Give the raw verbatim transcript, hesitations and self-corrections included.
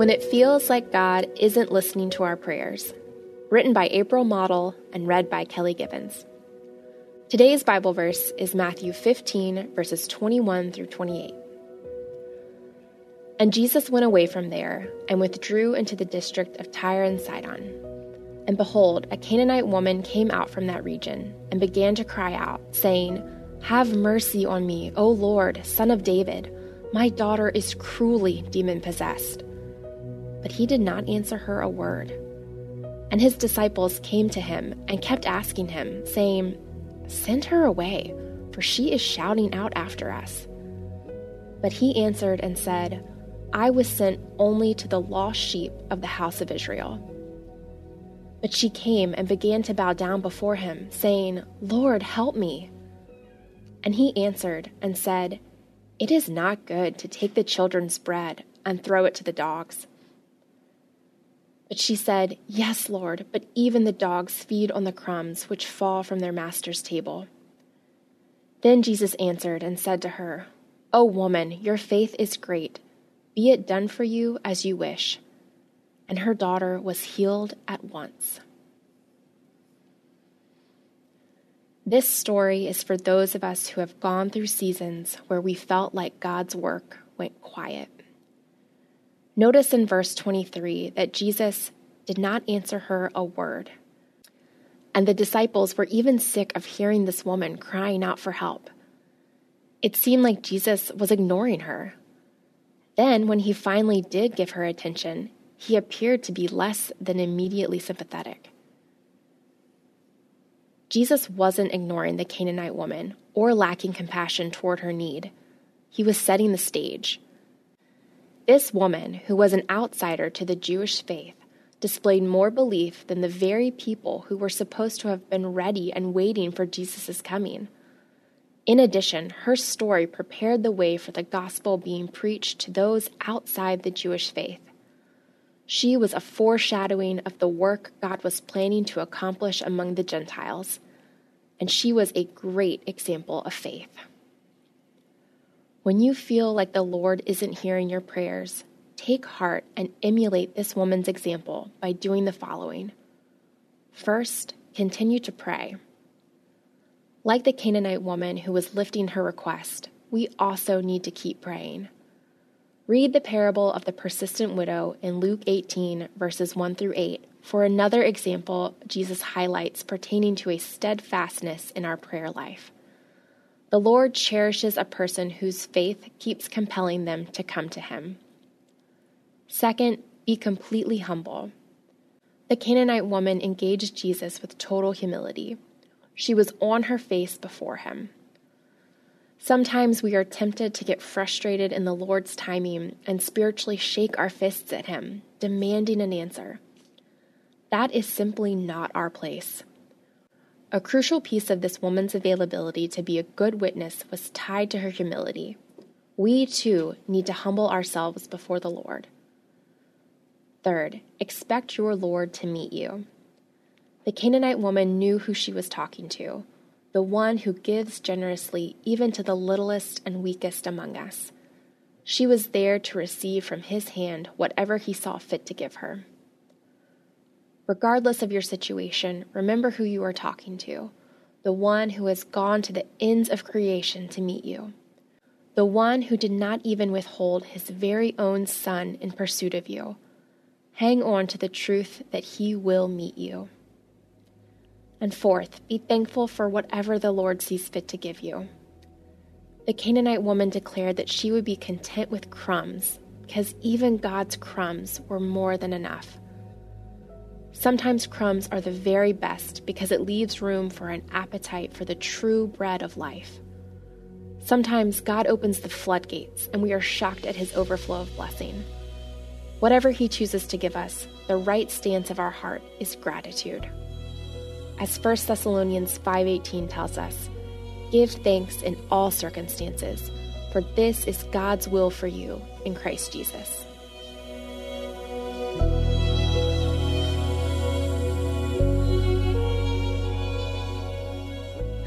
When It Feels Like God Isn't Listening to Our Prayers, written by April Model and read by Kelly Gibbons. Today's Bible verse is Matthew fifteen, verses twenty-one through twenty-eight. And Jesus went away from there and withdrew into the district of Tyre and Sidon. And behold, a Canaanite woman came out from that region and began to cry out, saying, "Have mercy on me, O Lord, Son of David. My daughter is cruelly demon-possessed." But he did not answer her a word. And his disciples came to him and kept asking him, saying, "Send her away, for she is shouting out after us." But he answered and said, "I was sent only to the lost sheep of the house of Israel." But she came and began to bow down before him, saying, "Lord, help me." And he answered and said, "It is not good to take the children's bread and throw it to the dogs." But she said, "Yes, Lord, but even the dogs feed on the crumbs which fall from their master's table." Then Jesus answered and said to her, "O woman, your faith is great. Be it done for you as you wish." And her daughter was healed at once. This story is for those of us who have gone through seasons where we felt like God's work went quiet. Notice in verse twenty-three that Jesus did not answer her a word. And the disciples were even sick of hearing this woman crying out for help. It seemed like Jesus was ignoring her. Then, when he finally did give her attention, he appeared to be less than immediately sympathetic. Jesus wasn't ignoring the Canaanite woman or lacking compassion toward her need. He was setting the stage. This woman, who was an outsider to the Jewish faith, displayed more belief than the very people who were supposed to have been ready and waiting for Jesus' coming. In addition, her story prepared the way for the gospel being preached to those outside the Jewish faith. She was a foreshadowing of the work God was planning to accomplish among the Gentiles, and she was a great example of faith. When you feel like the Lord isn't hearing your prayers, take heart and emulate this woman's example by doing the following. First, continue to pray. Like the Canaanite woman who was lifting her request, we also need to keep praying. Read the parable of the persistent widow in Luke eighteen, verses one through eight, for another example Jesus highlights pertaining to a steadfastness in our prayer life. The Lord cherishes a person whose faith keeps compelling them to come to him. Second, be completely humble. The Canaanite woman engaged Jesus with total humility. She was on her face before him. Sometimes we are tempted to get frustrated in the Lord's timing and spiritually shake our fists at him, demanding an answer. That is simply not our place. A crucial piece of this woman's availability to be a good witness was tied to her humility. We, too, need to humble ourselves before the Lord. Third, expect your Lord to meet you. The Canaanite woman knew who she was talking to. The one who gives generously even to the littlest and weakest among us. She was there to receive from his hand whatever he saw fit to give her. Regardless of your situation, remember who you are talking to, the one who has gone to the ends of creation to meet you, the one who did not even withhold his very own son in pursuit of you. Hang on to the truth that he will meet you. And fourth, be thankful for whatever the Lord sees fit to give you. The Canaanite woman declared that she would be content with crumbs, because even God's crumbs were more than enough. Sometimes crumbs are the very best because it leaves room for an appetite for the true bread of life. Sometimes God opens the floodgates and we are shocked at his overflow of blessing. Whatever he chooses to give us, the right stance of our heart is gratitude. As First Thessalonians five eighteen tells us, "Give thanks in all circumstances, for this is God's will for you in Christ Jesus."